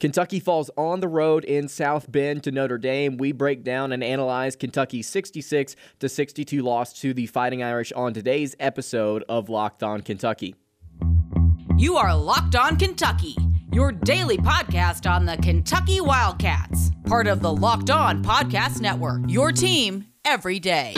Kentucky falls on the road in South Bend to Notre Dame. We break down and analyze Kentucky's 66-62 loss to the Fighting Irish on today's episode of Locked On Kentucky. You are Locked On Kentucky, your daily podcast on the Kentucky Wildcats, part of the Locked On Podcast Network, your team every day.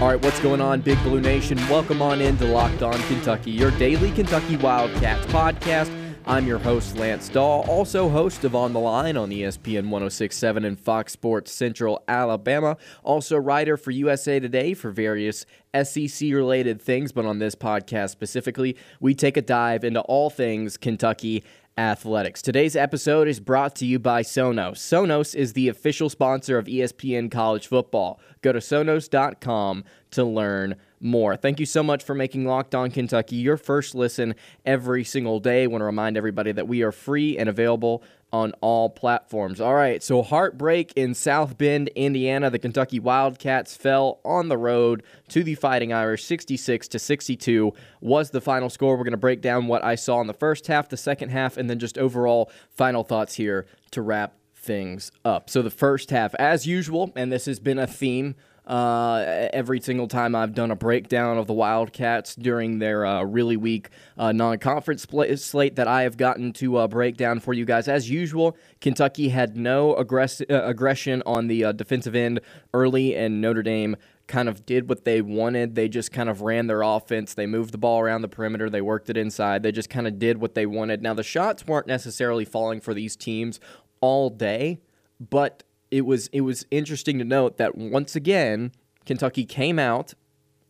All right, what's going on, Big Blue Nation? Welcome on into Locked On Kentucky, your daily Kentucky Wildcats podcast. I'm your host, Lance Dahl, also host of On the Line on ESPN 106.7 and Fox Sports Central, Alabama. Also writer for USA Today for various SEC-related things, but on this podcast specifically, we take a dive into all things Kentucky athletics. Today's episode is brought to you by Sonos. Sonos is the official sponsor of ESPN College Football. Go to Sonos.com to learn more. Thank you so much for making Locked On Kentucky your first listen every single day. I want to remind everybody that we are free and available on all platforms. All right, so heartbreak in South Bend, Indiana. The Kentucky Wildcats fell on the road to the Fighting Irish. 66-62 was the final score. We're going to break down what I saw in the first half, the second half, and then just overall final thoughts here to wrap things up. So the first half, as usual, and this has been a theme every single time I've done a breakdown of the Wildcats during their really weak non-conference slate that I have gotten to break down for you guys. As usual, Kentucky had no aggression on the defensive end early, and Notre Dame kind of did what they wanted. They just kind of ran their offense. They moved the ball around the perimeter. They worked it inside. They just kind of did what they wanted. Now, the shots weren't necessarily falling for these teams all day, but it was interesting to note that once again, Kentucky came out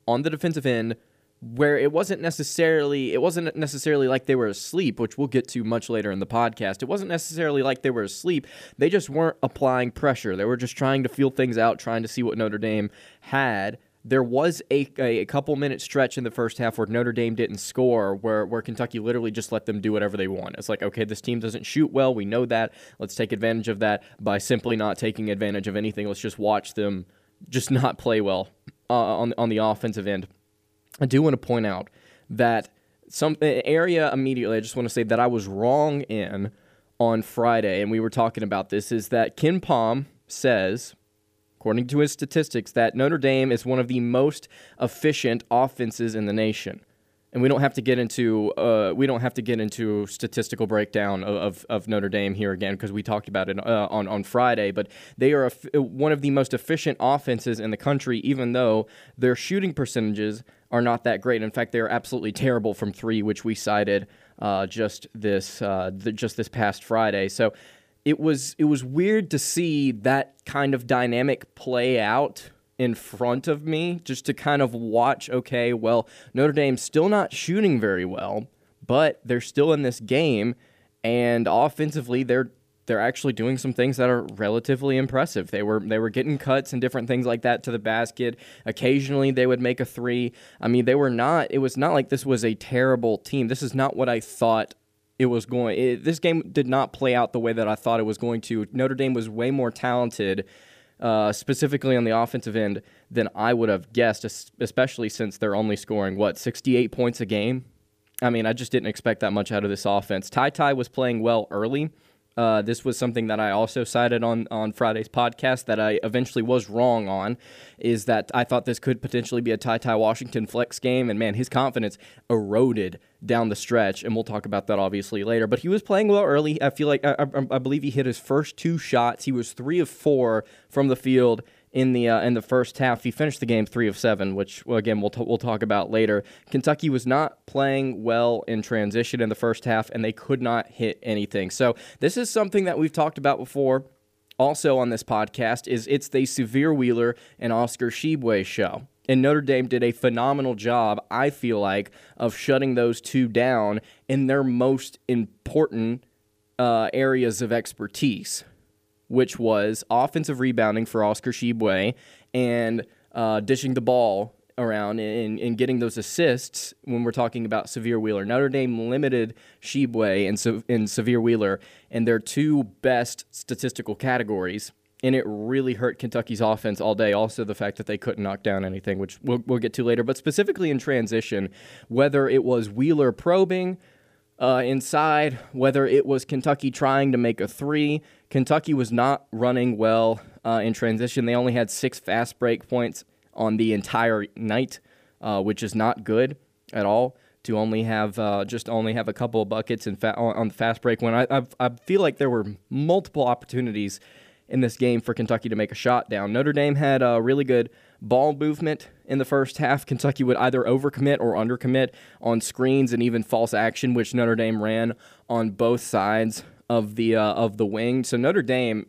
on the defensive end where it wasn't necessarily like they were asleep, which we'll get to much later in the podcast. It wasn't necessarily like they were asleep. They just weren't applying pressure. They were just trying to feel things out, trying to see what Notre Dame had. There was a couple-minute stretch in the first half where Notre Dame didn't score, where Kentucky literally just let them do whatever they want. It's like, okay, this team doesn't shoot well. We know that. Let's take advantage of that by simply not taking advantage of anything. Let's just watch them just not play well on the offensive end. I do want to point out that I just want to say that I was wrong on Friday, and we were talking about this, is that KenPom says, according to his statistics, that Notre Dame is one of the most efficient offenses in the nation, and we don't have to get into statistical breakdown of Notre Dame here again because we talked about it on Friday. But they are one of the most efficient offenses in the country, even though their shooting percentages are not that great. In fact, they are absolutely terrible from three, which we cited just this past Friday. So It was weird to see that kind of dynamic play out in front of me, just to kind of watch, okay, well, Notre Dame's still not shooting very well, but they're still in this game, and offensively they're actually doing some things that are relatively impressive. They were getting cuts and different things like that to the basket. Occasionally they would make a three. I mean, it was not like this was a terrible team. This is not what I thought it was going. This game did not play out the way that I thought it was going to. Notre Dame was way more talented, specifically on the offensive end, than I would have guessed, especially since they're only scoring, 68 points a game? I mean, I just didn't expect that much out of this offense. TyTy was playing well early. This was something that I also cited on Friday's podcast that I eventually was wrong on, is that I thought this could potentially be a TyTy Washington flex game, and man, his confidence eroded down the stretch, and we'll talk about that obviously later. But he was playing well early. I feel like I believe he hit his first two shots. He was 3 of 4 from the field in the first half. He finished the game 3 of 7, which, again, we'll talk about later. Kentucky was not playing well in transition in the first half, and they could not hit anything. So this is something that we've talked about before also on this podcast, is it's the Sahvir Wheeler and Oscar Tshiebwe show. And Notre Dame did a phenomenal job, I feel like, of shutting those two down in their most important areas of expertise, which was offensive rebounding for Oscar Tshiebwe and dishing the ball around and getting those assists when we're talking about Sahvir Wheeler. Notre Dame limited Tshiebwe and Sahvir Wheeler in their two best statistical categories, and it really hurt Kentucky's offense all day. Also, the fact that they couldn't knock down anything, which we'll get to later, but specifically in transition, whether it was Wheeler probing, inside, whether it was Kentucky trying to make a three. Kentucky was not running well in transition. They only had 6 fast break points on the entire night, which is not good at all. To only have just a couple of buckets and on the fast break when I feel like there were multiple opportunities in this game for Kentucky to make a shot down. Notre Dame had a really good ball movement in the first half. Kentucky would either overcommit or undercommit on screens and even false action, which Notre Dame ran on both sides of the wing. So Notre Dame,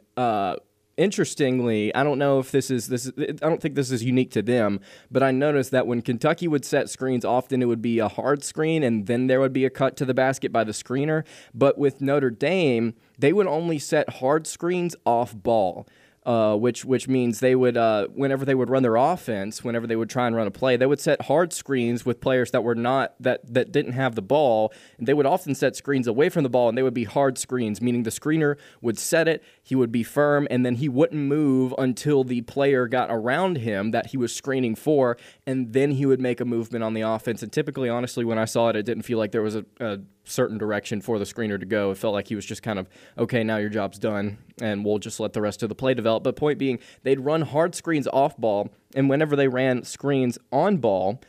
interestingly, I don't know if this is, I don't think this is unique to them, but I noticed that when Kentucky would set screens, often it would be a hard screen and then there would be a cut to the basket by the screener. But with Notre Dame, they would only set hard screens off ball, which means they would whenever they would run their offense, whenever they would try and run a play, they would set hard screens with players that were not that didn't have the ball. And they would often set screens away from the ball, and they would be hard screens, meaning the screener would set it, he would be firm, and then he wouldn't move until the player got around him that he was screening for, and then he would make a movement on the offense. And typically, honestly, when I saw it, it didn't feel like there was a certain direction for the screener to go. It felt like he was just kind of, okay, now your job's done, and we'll just let the rest of the play develop. But point being, they'd run hard screens off ball, and whenever they ran screens on ball,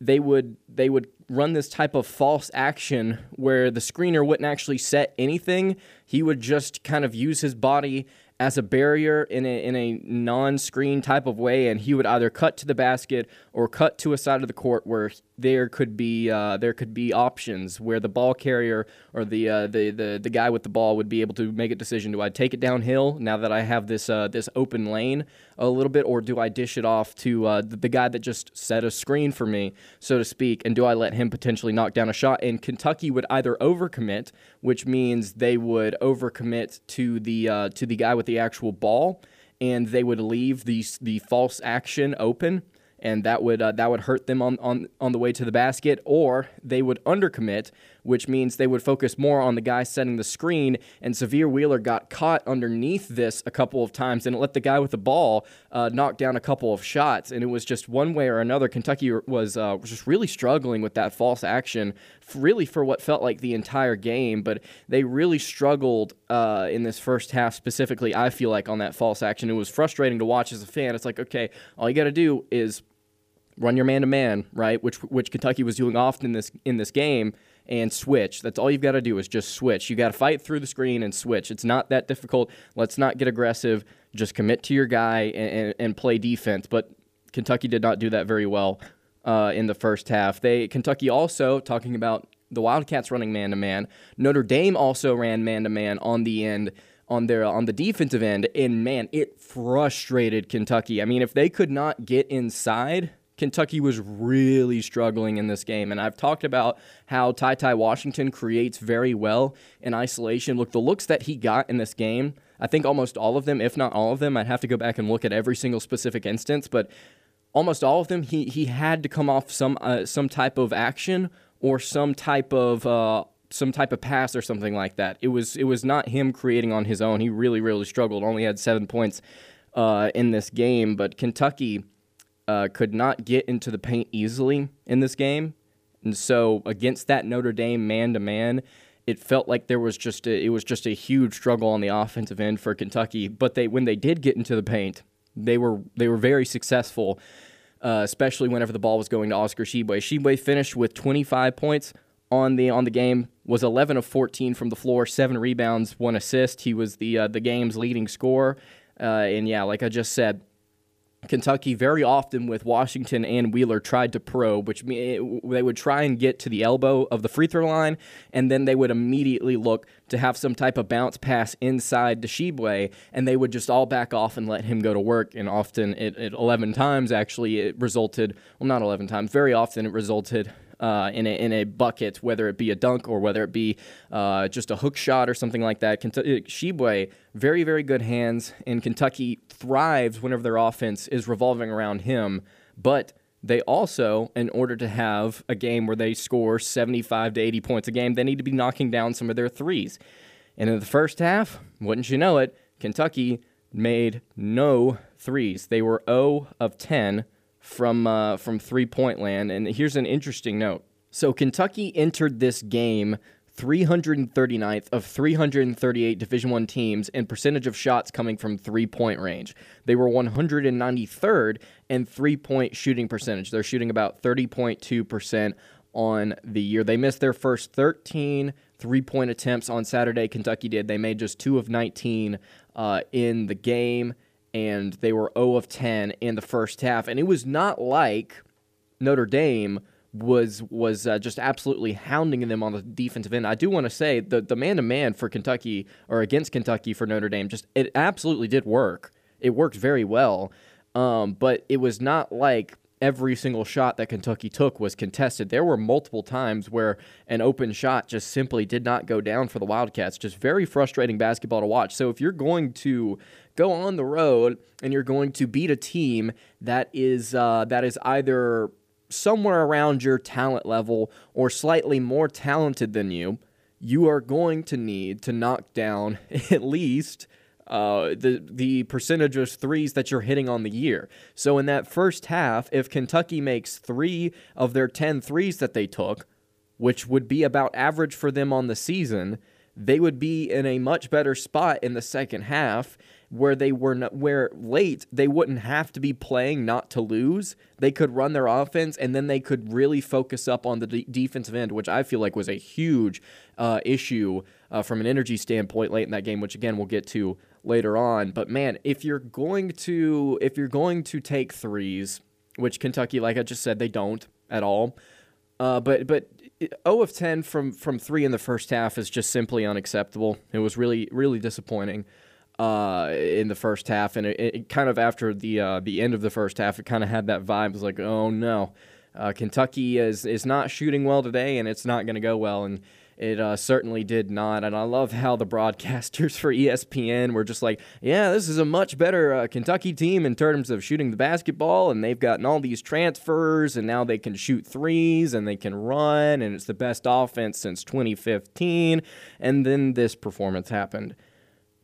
they would run this type of false action where the screener wouldn't actually set anything. He would just kind of use his body as a barrier in a non-screen type of way, and he would either cut to the basket or cut to a side of the court where there could be options where the ball carrier or the guy with the ball would be able to make a decision. Do I take it downhill now that I have this open lane a little bit, or do I dish it off to the guy that just set a screen for me, so to speak, and do I let him potentially knock down a shot? And Kentucky would either overcommit, which means they would overcommit to the guy with the actual ball, and they would leave the false action open, and that would hurt them on the way to the basket. Or they would undercommit, which means they would focus more on the guy setting the screen, and Sahvir Wheeler got caught underneath this a couple of times and let the guy with the ball knock down a couple of shots, and it was just one way or another. Kentucky was just really struggling with that false action, really for what felt like the entire game, but they really struggled in this first half specifically, I feel like, on that false action. It was frustrating to watch as a fan. It's like, okay, all you got to do is run your man-to-man, right, which Kentucky was doing often in this game, and switch. That's all you've got to do is just switch. You got to fight through the screen and switch. It's not that difficult. Let's not get aggressive. Just commit to your guy and play defense. But Kentucky did not do that very well in the first half. Kentucky also, talking about the Wildcats running man-to-man, Notre Dame also ran man-to-man on the end, on the defensive end, and, man, it frustrated Kentucky. I mean, if they could not get inside, Kentucky was really struggling in this game, and I've talked about how TyTy Washington creates very well in isolation. Look, the looks that he got in this game, I think almost all of them, if not all of them, I'd have to go back and look at every single specific instance, but almost all of them, he had to come off some type of action or some type of pass or something like that. It was not him creating on his own. He really, really struggled. Only had 7 points in this game, but Kentucky could not get into the paint easily in this game. And so against that Notre Dame man-to-man, it felt like it was just a huge struggle on the offensive end for Kentucky. But when they did get into the paint, they were very successful, especially whenever the ball was going to Oscar Tshiebwe. Tshiebwe finished with 25 points on the game, was 11 of 14 from the floor, 7 rebounds, 1 assist. He was the game's leading scorer. And yeah, like I just said, Kentucky very often with Washington and Wheeler tried to probe, which means they would try and get to the elbow of the free throw line, and then they would immediately look to have some type of bounce pass inside to Tshiebwe, and they would just all back off and let him go to work. And often, it 11 times actually, it resulted, well, not 11 times, very often it resulted in a bucket, whether it be a dunk or whether it be just a hook shot or something like that. Tshiebwe, very, very good hands, and Kentucky thrives whenever their offense is revolving around him. But they also, in order to have a game where they score 75 to 80 points a game, they need to be knocking down some of their threes. And in the first half, wouldn't you know it, Kentucky made no threes. They were 0 of 10 from 3-point land. And here's an interesting note. So Kentucky entered this game 339th of 338 Division I teams in percentage of shots coming from three-point range. They were 193rd in three-point shooting percentage. They're shooting about 30.2% on the year. They missed their first 13 three-point attempts on Saturday. Kentucky did. They made just 2 of 19 in the game, and they were 0 of 10 in the first half. And it was not like Notre Dame was just absolutely hounding them on the defensive end. I do want to say the man-to-man for Kentucky, or against Kentucky for Notre Dame, just it absolutely did work. It worked very well, but it was not like every single shot that Kentucky took was contested. There were multiple times where an open shot just simply did not go down for the Wildcats. Just very frustrating basketball to watch. So if you're going to go on the road and you're going to beat a team that is either somewhere around your talent level or slightly more talented than you, you are going to need to knock down at least the percentage of threes that you're hitting on the year. So in that first half, if Kentucky makes 3 of their 10 threes that they took, which would be about average for them on the season, they would be in a much better spot in the second half, where they were not, where late they wouldn't have to be playing not to lose. They could run their offense, and then they could really focus up on the defensive end, which I feel like was a huge issue from an energy standpoint late in that game, which again we'll get to later on. But man, if you're going to take threes, which Kentucky, like I just said, they don't at all. But 0 of 10 from 3 in the first half is just simply unacceptable. It was really, really disappointing in the first half, and it kind of after the end of the first half, it kind of had that vibe. It was like, oh no, Kentucky is not shooting well today, and it's not going to go well, and it certainly did not. And I love how the broadcasters for ESPN were just like, yeah, this is a much better Kentucky team in terms of shooting the basketball, and they've gotten all these transfers, and now they can shoot threes, and they can run, and it's the best offense since 2015, and then this performance happened.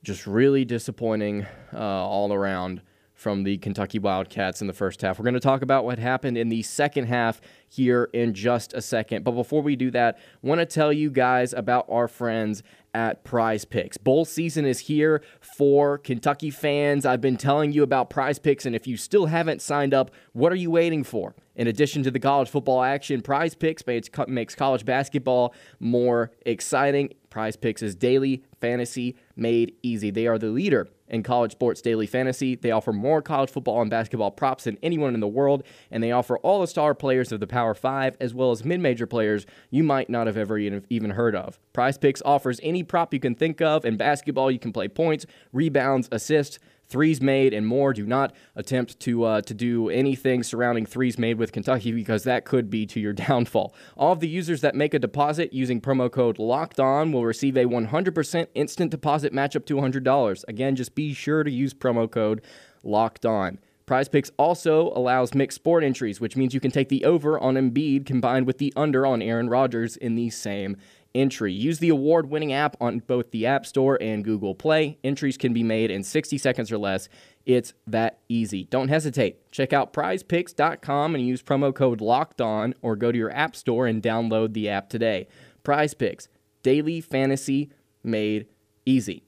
Just really disappointing all around from the Kentucky Wildcats in the first half. We're going to talk about what happened in the second half here in just a second. But before we do that, I want to tell you guys about our friends at Prize Picks. Bowl season is here for Kentucky fans. I've been telling you about Prize Picks, and if you still haven't signed up, what are you waiting for? In addition to the college football action, Prize Picks makes college basketball more exciting. Prize Picks is daily fantasy made easy. They are the leader in college sports daily fantasy. They offer more college football and basketball props than anyone in the world, and they offer all the star players of the Power 5 as well as mid-major players you might not have ever even heard of. Prize Picks offers any prop you can think of. In basketball, you can play points, rebounds, assists, threes made, and more. Do not attempt to do anything surrounding threes made with Kentucky, because that could be to your downfall. All of the users that make a deposit using promo code LOCKEDON will receive a 100% instant deposit match up to $100. Again, just be sure to use promo code LOCKEDON. Prize Picks also allows mixed sport entries, which means you can take the over on Embiid combined with the under on Aaron Rodgers in the same entry. Use the award-winning app on both the App Store and Google Play. Entries can be made in 60 seconds or less. It's that easy. Don't hesitate. Check out prizepicks.com and use promo code LOCKEDON, or go to your App Store and download the app today. Prize Picks, daily fantasy made easy.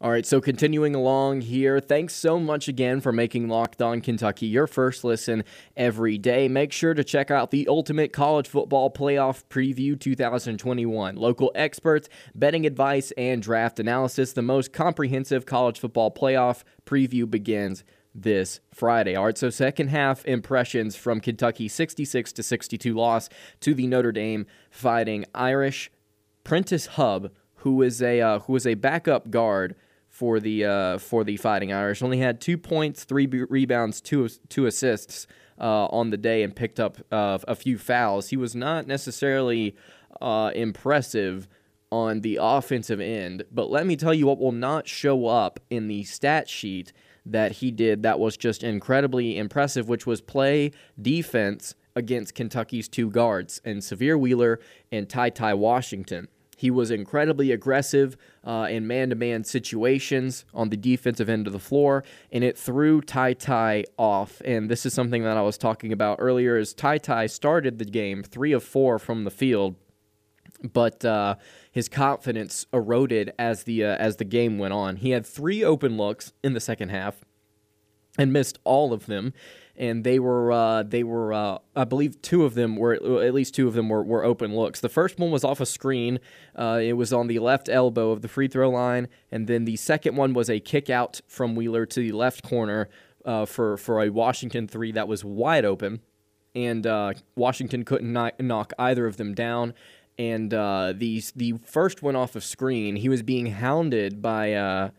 All right, so continuing along here, thanks so much again for making Locked On Kentucky your first listen every day. Make sure to check out the Ultimate College Football Playoff Preview 2021. Local experts, betting advice, and draft analysis. The most comprehensive college football playoff preview begins this Friday. All right, so second half impressions from Kentucky's 66-62 loss to the Notre Dame Fighting Irish. Prentiss Hubb, who is a backup guard for the Fighting Irish, only had 2 points, 3 rebounds, two assists on the day, and picked up a few fouls. He was not necessarily impressive on the offensive end, but let me tell you what will not show up in the stat sheet that he did that was just incredibly impressive, which was play defense against Kentucky's two guards, and Sahvir Wheeler and TyTy Washington. He was incredibly aggressive in man-to-man situations on the defensive end of the floor, and it threw TyTy off. And this is something that I was talking about earlier, is TyTy started the game 3 of 4 from the field But his confidence eroded as the game went on. He had 3 open looks in the second half and missed all of them. And they were I believe 2 of them were, at least 2 of them were open looks. The first one was off a screen. It was on the left elbow of the free throw line. And then the second one was a kick out from Wheeler to the left corner for a Washington 3 that was wide open. And Washington couldn't knock either of them down. And the first one off of screen, he was being hounded by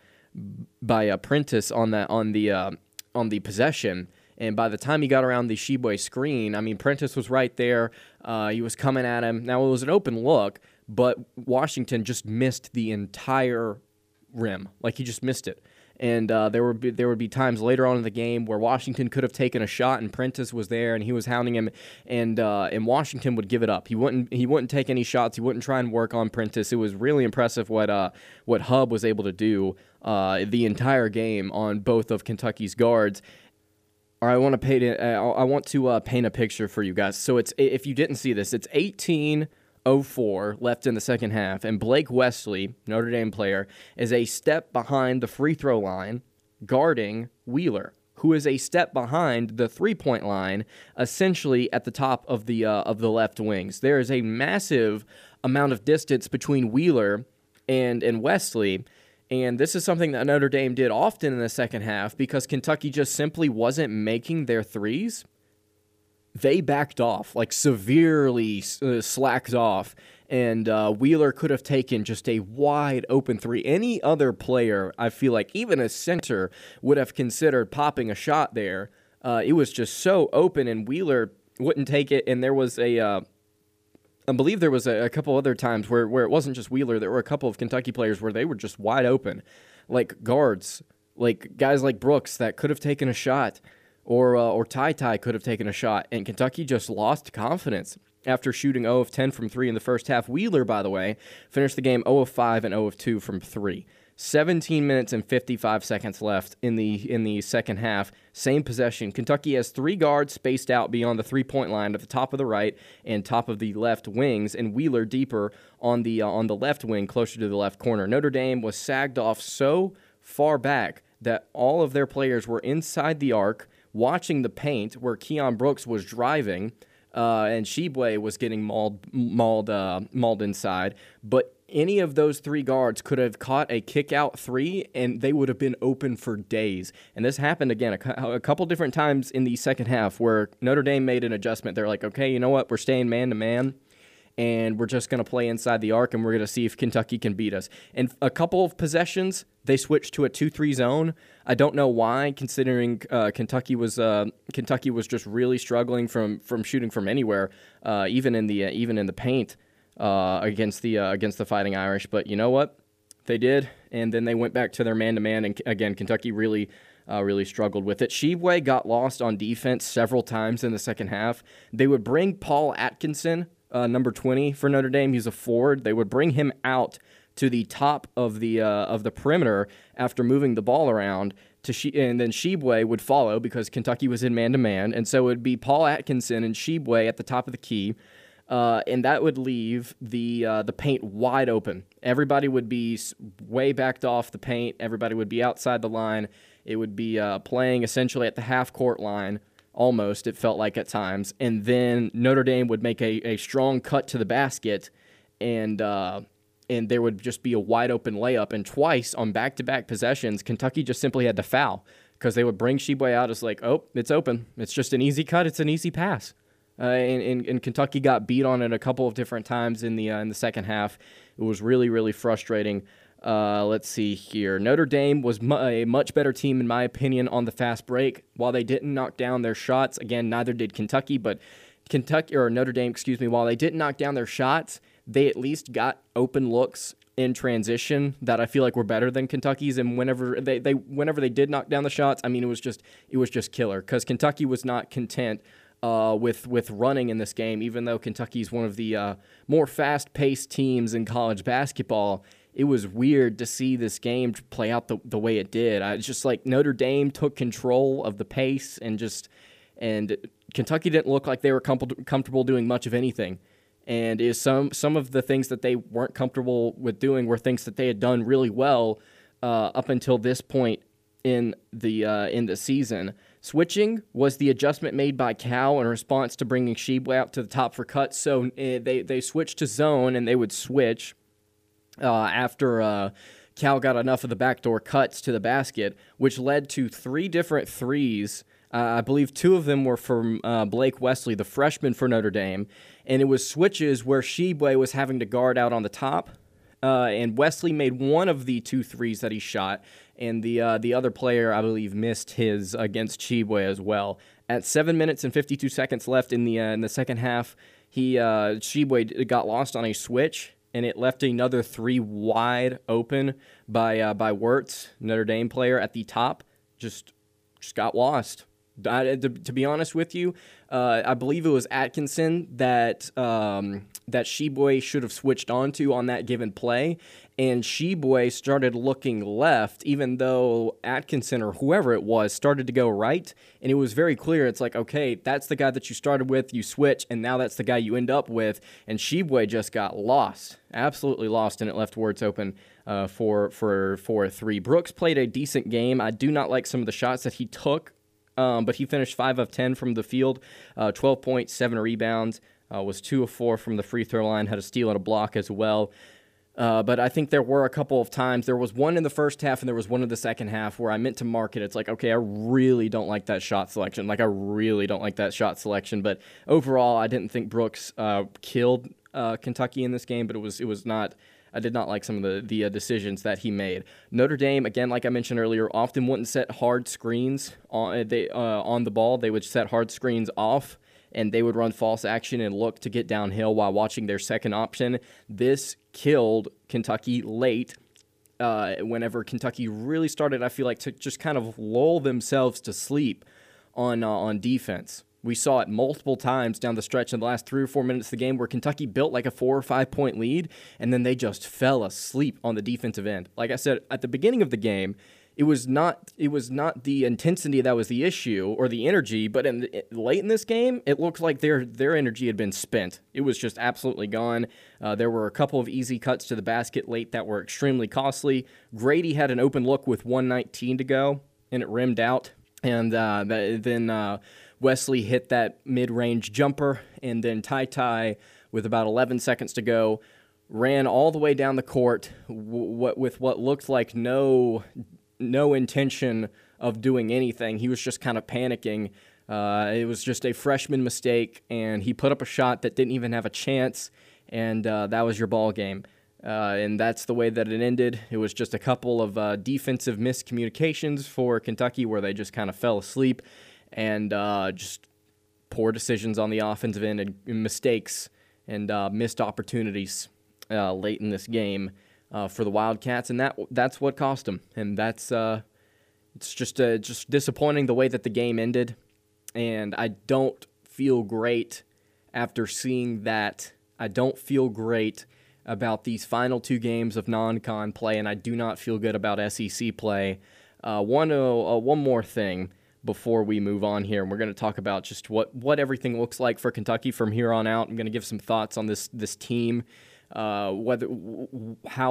Prentiss on the possession. And by the time he got around the Tshiebwe screen, I mean, Prentiss was right there. He was coming at him. Now, it was an open look, but Washington just missed the entire rim. Like, he just missed it. And there would be times later on in the game where Washington could have taken a shot and Prentiss was there and he was hounding him, and Washington would give it up. He wouldn't take any shots. He wouldn't try and work on Prentiss. It was really impressive what Hubb was able to do the entire game on both of Kentucky's guards. All right, I want to paint a picture for you guys. So if you didn't see this, it's 18:04 left in the second half, and Blake Wesley, Notre Dame player, is a step behind the free throw line guarding Wheeler, who is a step behind the three-point line, essentially at the top of the left wings. There is a massive amount of distance between Wheeler and Wesley. And this is something that Notre Dame did often in the second half because Kentucky just simply wasn't making their threes. They backed off, like severely slacked off, and Wheeler could have taken just a wide open three. Any other player, I feel like, even a center, would have considered popping a shot there. It was just so open, and Wheeler wouldn't take it, and there was I believe there was a couple other times where it wasn't just Wheeler. There were a couple of Kentucky players where they were just wide open, like guards, like guys like Brooks that could have taken a shot, or TyTy could have taken a shot, and Kentucky just lost confidence after shooting 0 of 10 from 3 in the first half. Wheeler, by the way, finished the game 0 of 5 and 0 of 2 from 3. 17 minutes and 55 seconds left in the second half. Same possession. Kentucky has 3 guards spaced out beyond the three-point line at the top of the right and top of the left wings, and Wheeler deeper on the left wing, closer to the left corner. Notre Dame was sagged off so far back that all of their players were inside the arc, watching the paint where Keon Brooks was driving, and Tshiebwe was getting mauled inside, but any of those 3 guards could have caught a kick-out 3, and they would have been open for days. And this happened, again, a couple different times in the second half where Notre Dame made an adjustment. They're like, okay, you know what? We're staying man-to-man, and we're just going to play inside the arc, and we're going to see if Kentucky can beat us. And a couple of possessions, they switched to a 2-3 zone. I don't know why, considering Kentucky was just really struggling from shooting from anywhere, even in the paint. Against the Fighting Irish, but you know what? They did, and then they went back to their man-to-man, and again, Kentucky really struggled with it. Tshiebwe got lost on defense several times in the second half. They would bring Paul Atkinson, number 20 for Notre Dame. He's a forward. They would bring him out to the top of the perimeter after moving the ball around, and then Tshiebwe would follow because Kentucky was in man-to-man, and so it would be Paul Atkinson and Tshiebwe at the top of the key. And that would leave the paint wide open. Everybody would be way backed off the paint. Everybody would be outside the line. It would be playing essentially at the half-court line, almost, it felt like at times. And then Notre Dame would make a strong cut to the basket, and there would just be a wide-open layup. And twice on back-to-back possessions, Kentucky just simply had to foul because they would bring Tshiebwe out. It's like, oh, it's open. It's just an easy cut. It's an easy pass. And Kentucky got beat on it a couple of different times in the second half. It was really, really frustrating. Let's see here. Notre Dame was a much better team, in my opinion, on the fast break. While they didn't knock down their shots, again, neither did Kentucky, but Notre Dame, while they didn't knock down their shots, they at least got open looks in transition that I feel like were better than Kentucky's, and whenever they did knock down the shots, I mean, it was just killer because Kentucky was not content with running in this game. Even though Kentucky's one of the more fast-paced teams in college basketball, it was weird to see this game play out the way it did. It's just like Notre Dame took control of the pace, and Kentucky didn't look like they were comfortable doing much of anything. And is some of the things that they weren't comfortable with doing were things that they had done really well up until this point in the season. Switching was the adjustment made by Cal in response to bringing Tshiebwe out to the top for cuts. So they switched to zone, and they would switch after Cal got enough of the backdoor cuts to the basket, which led to three different threes. I believe two of them were from Blake Wesley, the freshman for Notre Dame, and it was switches where Tshiebwe was having to guard out on the top, and Wesley made one of the two threes that he shot, and the other player, I believe, missed his against Tshiebwe as well. At 7 minutes and 52 seconds left in the second half, Tshiebwe got lost on a switch, and it left another three wide open by Wirtz, Notre Dame player at the top, just got lost. To be honest with you, I believe it was Atkinson that Tshiebwe should have switched onto on that given play, and Tshiebwe started looking left, even though Atkinson or whoever it was started to go right, and it was very clear. It's like, okay, that's the guy that you started with, you switch, and now that's the guy you end up with, and Tshiebwe just got lost, absolutely lost, and it left Wirtz open for a three. Brooks played a decent game. I do not like some of the shots that he took. But he finished 5 of 10 from the field, 12 points, 7 rebounds, was 2 of 4 from the free throw line, had a steal and a block as well. But I think there were a couple of times. There was one in the first half and there was one in the second half where I meant to mark it. It's like, okay, I really don't like that shot selection. But overall, I didn't think Brooks killed Kentucky in this game, but it was not... I did not like some of the decisions that he made. Notre Dame, again, like I mentioned earlier, often wouldn't set hard screens on the ball. They would set hard screens off, and they would run false action and look to get downhill while watching their second option. This killed Kentucky late. Whenever Kentucky really started, I feel like, to just kind of lull themselves to sleep on defense. We saw it multiple times down the stretch in the last 3 or 4 minutes of the game where Kentucky built like a 4 or 5 point lead, and then they just fell asleep on the defensive end. Like I said, at the beginning of the game, it was not the intensity that was the issue or the energy, but late in this game, it looked like their energy had been spent. It was just absolutely gone. There were a couple of easy cuts to the basket late that were extremely costly. Grady had an open look with 1:19 to go, and it rimmed out. And then... Wesley hit that mid-range jumper, and then TyTy, with about 11 seconds to go, ran all the way down the court with what looked like no intention of doing anything. He was just kind of panicking. It was just a freshman mistake, and he put up a shot that didn't even have a chance, and that was your ball game. And that's the way that it ended. It was just a couple of defensive miscommunications for Kentucky where they just kind of fell asleep. And just poor decisions on the offensive end and mistakes and missed opportunities late in this game for the Wildcats. And that's what cost them. And that's it's just disappointing the way that the game ended. And I don't feel great after seeing that. I don't feel great about these final two games of non-con play, and I do not feel good about SEC play. One more thing before we move on here, and we're going to talk about just what everything looks like for Kentucky from here on out. I'm going to give some thoughts on this team, how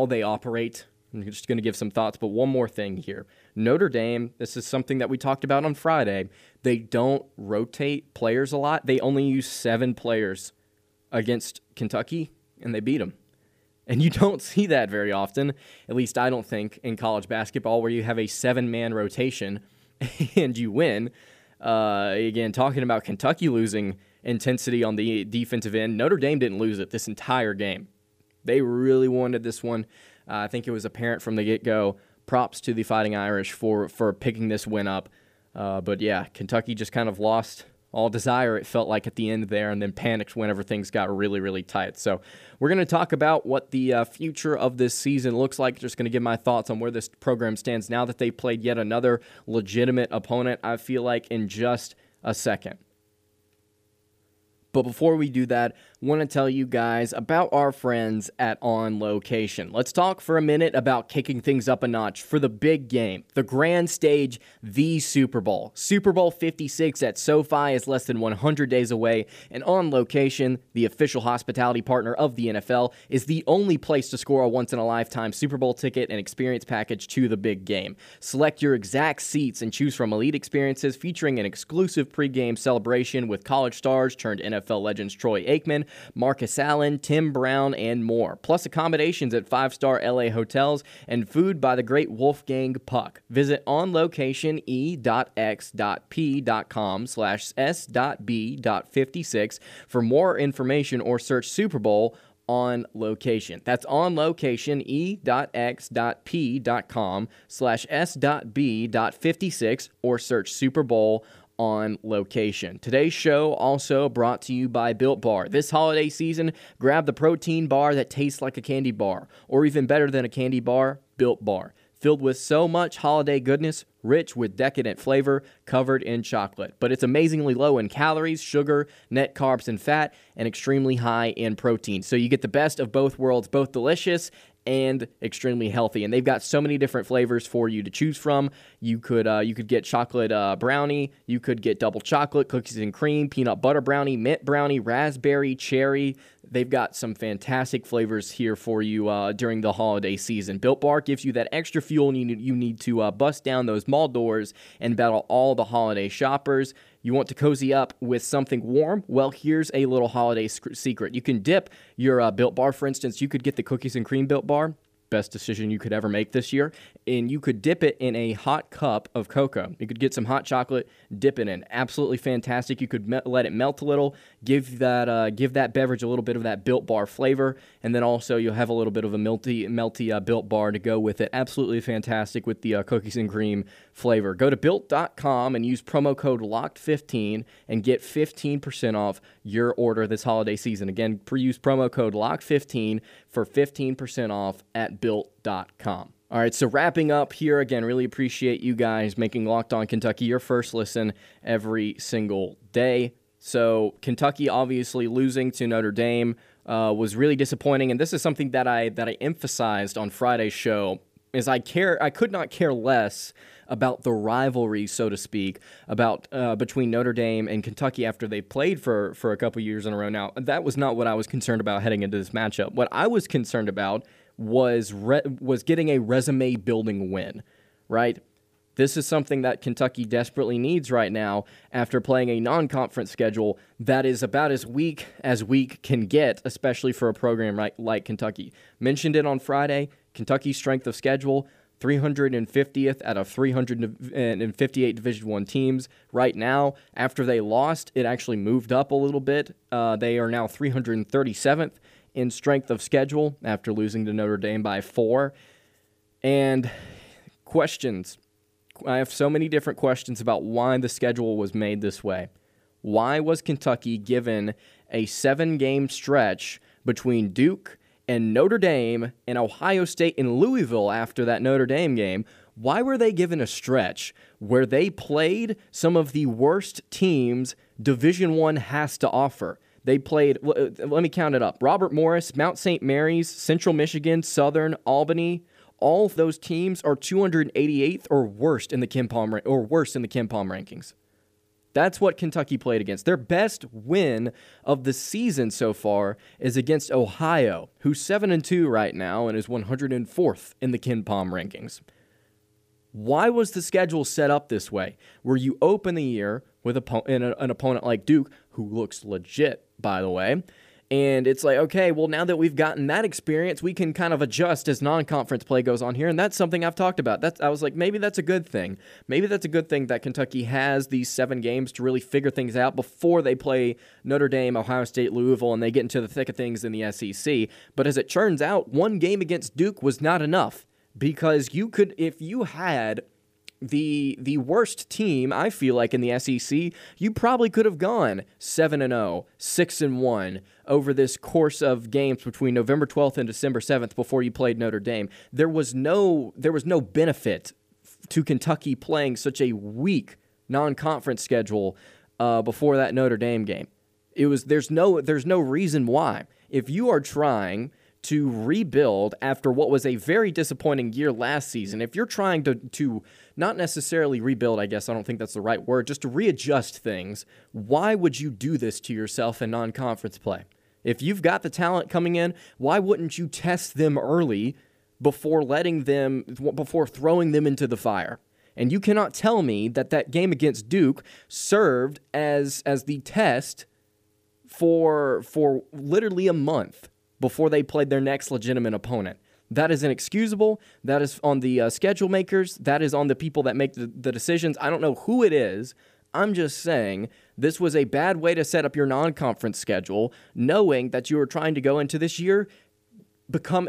they operate. I'm just going to give some thoughts, but one more thing here. Notre Dame, this is something that we talked about on Friday. They don't rotate players a lot. They only use 7 players against Kentucky, and they beat them. And you don't see that very often, at least I don't think, in college basketball, where you have a 7-man rotation and you win. Again, talking about Kentucky losing intensity on the defensive end, Notre Dame didn't lose it this entire game. They really wanted this one. I think it was apparent from the get-go. Props to the Fighting Irish for picking this win up. But yeah, Kentucky just kind of lost all desire, it felt like, at the end there, and then panicked whenever things got really, really tight. So we're going to talk about what the future of this season looks like. Just going to give my thoughts on where this program stands now that they played yet another legitimate opponent, I feel like, in just a second. But before we do that, want to tell you guys about our friends at On Location. Let's talk for a minute about kicking things up a notch for the big game, the grand stage, the Super Bowl. Super Bowl 56 at SoFi is less than 100 days away, and On Location, the official hospitality partner of the NFL, is the only place to score a once-in-a-lifetime Super Bowl ticket and experience package to the big game. Select your exact seats and choose from elite experiences featuring an exclusive pregame celebration with college stars turned NFL legends Troy Aikman, Marcus Allen, Tim Brown, and more, plus accommodations at five-star LA hotels and food by the great Wolfgang Puck. Visit onlocatione.x.p.com/s.b.56 for more information or search Super Bowl On Location. That's onlocatione.x.p.com/s.b.56 or search Super Bowl On Location. Today's show also brought to you by Built Bar. This holiday season, grab the protein bar that tastes like a candy bar, or even better than a candy bar, Built Bar. Filled with so much holiday goodness, rich with decadent flavor, covered in chocolate. But it's amazingly low in calories, sugar, net carbs, and fat, and extremely high in protein. So you get the best of both worlds, both delicious and extremely healthy. And they've got so many different flavors for you to choose from. You could get chocolate brownie, you could get double chocolate, cookies and cream, peanut butter brownie, mint brownie, raspberry, cherry. They've got some fantastic flavors here for you during the holiday season. Built Bar gives you that extra fuel, and you need to bust down those mall doors and battle all the holiday shoppers. You want to cozy up with something warm? Well, here's a little holiday secret. You can dip your Built Bar. For instance, you could get the cookies and cream Built Bar, best decision you could ever make this year, and you could dip it in a hot cup of cocoa. You could get some hot chocolate, dip it in. Absolutely fantastic. You could let it melt a little, give that beverage a little bit of that Built Bar flavor, and then also you'll have a little bit of a melty Built Bar to go with it. Absolutely fantastic with the cookies and cream flavor. Go to Built.com and use promo code LOCKED15 and get 15% off your order this holiday season. Again, use promo code LOCKED15 for 15% off at Built.com. All right, so wrapping up here, again, really appreciate you guys making Locked On Kentucky your first listen every single day. So Kentucky obviously losing to Notre Dame was really disappointing, and this is something that I emphasized on Friday's show. Is I could not care less about the rivalry, so to speak, about between Notre Dame and Kentucky after they played for a couple years in a row. Now, that was not what I was concerned about heading into this matchup. What I was concerned about was getting a resume-building win, right? This is something that Kentucky desperately needs right now after playing a non-conference schedule that is about as weak can get, especially for a program like Kentucky. Mentioned it on Friday, Kentucky's strength of schedule, 350th out of 358 Division I teams right now. After they lost, it actually moved up a little bit. They are now 337th in strength of schedule after losing to Notre Dame by 4. And questions. I have so many different questions about why the schedule was made this way. Why was Kentucky given a 7-game stretch between Duke and Notre Dame and Ohio State and Louisville after that Notre Dame game? Why were they given a stretch where they played some of the worst teams Division I has to offer? They played, let me count it up, Robert Morris, Mount St. Mary's, Central Michigan, Southern, Albany. All of those teams are 288th or worse in the KenPom rankings. That's what Kentucky played against. Their best win of the season so far is against Ohio, who's 7-2 right now and is 104th in the KenPom rankings. Why was the schedule set up this way, where you open the year with an opponent like Duke, who looks legit, by the way? And it's like, okay, well, now that we've gotten that experience, we can kind of adjust as non-conference play goes on here, and that's something I've talked about. I was like, maybe that's a good thing. Maybe that's a good thing that Kentucky has these 7 games to really figure things out before they play Notre Dame, Ohio State, Louisville, and they get into the thick of things in the SEC. But as it turns out, 1 game against Duke was not enough, because you could, if you had the worst team, I feel like, in the SEC, you probably could have gone 7-0, 6-1 over this course of games between November 12th and December 7th before you played Notre Dame. There was no benefit to Kentucky playing such a weak non-conference schedule before that Notre Dame game. It was there's no reason why. If you are trying to rebuild after what was a very disappointing year last season, if you're trying to not necessarily rebuild, I guess I don't think that's the right word, just to readjust things, why would you do this to yourself in non-conference play? If you've got the talent coming in, why wouldn't you test them early before throwing them into the fire? And you cannot tell me that game against Duke served as the test for literally a month before they played their next legitimate opponent. That is inexcusable. That is on the schedule makers. That is on the people that make the decisions. I don't know who it is. I'm just saying this was a bad way to set up your non-conference schedule, knowing that you were trying to go into this year become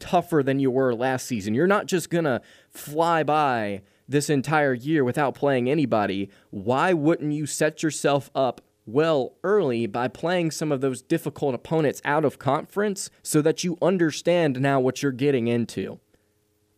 tougher than you were last season. You're not just going to fly by this entire year without playing anybody. Why wouldn't you set yourself up well early by playing some of those difficult opponents out of conference so that you understand now what you're getting into?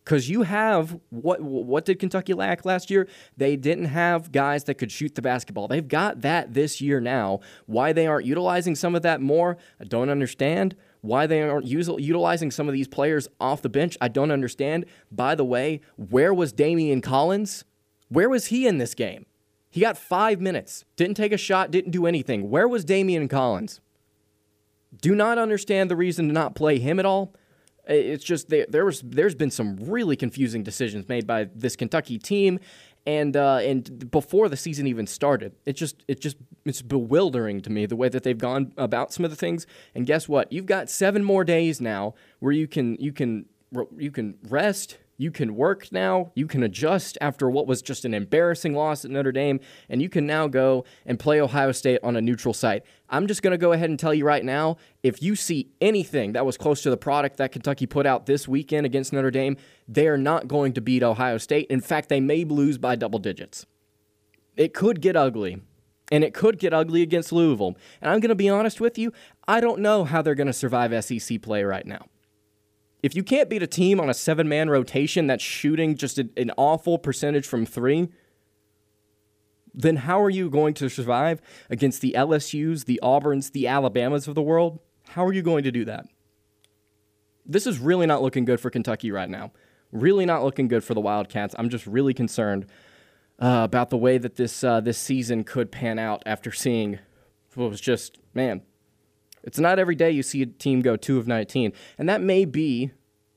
Because you have, what did Kentucky lack last year? They didn't have guys that could shoot the basketball. They've got that this year now. Why they aren't utilizing some of that more, I don't understand. Why they aren't utilizing some of these players off the bench, I don't understand. By the way, where was Damian Collins? Where was he in this game? He got 5 minutes, didn't take a shot, didn't do anything. Where was Damian Collins? Do not understand the reason to not play him at all. It's just there's been some really confusing decisions made by this Kentucky team, and before the season even started, it's bewildering to me the way that they've gone about some of the things. And guess what? You've got 7 more days now where you can rest, you can work now, you can adjust after what was just an embarrassing loss at Notre Dame, and you can now go and play Ohio State on a neutral site. I'm just going to go ahead and tell you right now, if you see anything that was close to the product that Kentucky put out this weekend against Notre Dame, they are not going to beat Ohio State. In fact, they may lose by double digits. It could get ugly, and it could get ugly against Louisville. And I'm going to be honest with you, I don't know how they're going to survive SEC play right now. If you can't beat a team on a 7-man rotation that's shooting just an awful percentage from 3, then how are you going to survive against the LSUs, the Auburns, the Alabamas of the world? How are you going to do that? This is really not looking good for Kentucky right now. Really not looking good for the Wildcats. I'm just really concerned about the way that this season could pan out after seeing what was just, man, it's not every day you see a team go 2 of 19. And that may be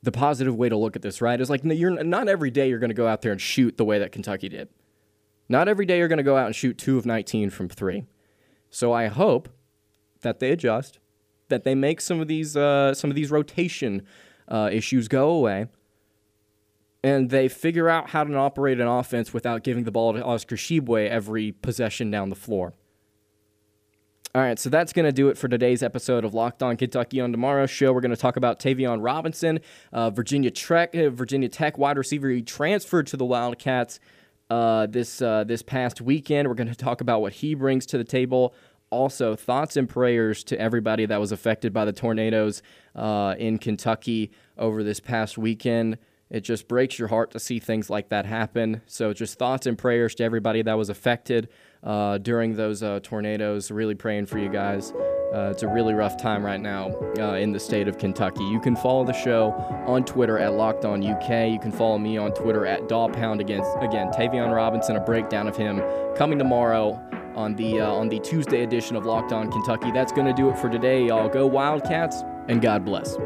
the positive way to look at this, right? It's like not every day you're going to go out there and shoot the way that Kentucky did. Not every day you're going to go out and shoot 2 of 19 from 3. So I hope that they adjust, that they make some of these rotation issues go away, and they figure out how to operate an offense without giving the ball to Oscar Tshiebwe every possession down the floor. All right, so that's going to do it for today's episode of Locked On Kentucky. On tomorrow's show, we're going to talk about Tayvion Robinson, Virginia Tech wide receiver. He transferred to the Wildcats this past weekend. We're going to talk about what he brings to the table. Also, thoughts and prayers to everybody that was affected by the tornadoes in Kentucky over this past weekend. It just breaks your heart to see things like that happen. So just thoughts and prayers to everybody that was affected during those tornadoes. Really praying for you guys. It's a really rough time right now in the state of Kentucky. You can follow the show on Twitter at LockedOnUK. You can follow me on Twitter at DawPound. Again, Tayvion Robinson, a breakdown of him coming tomorrow on the Tuesday edition of Locked On Kentucky. That's going to do it for today, y'all. Go Wildcats, and God bless.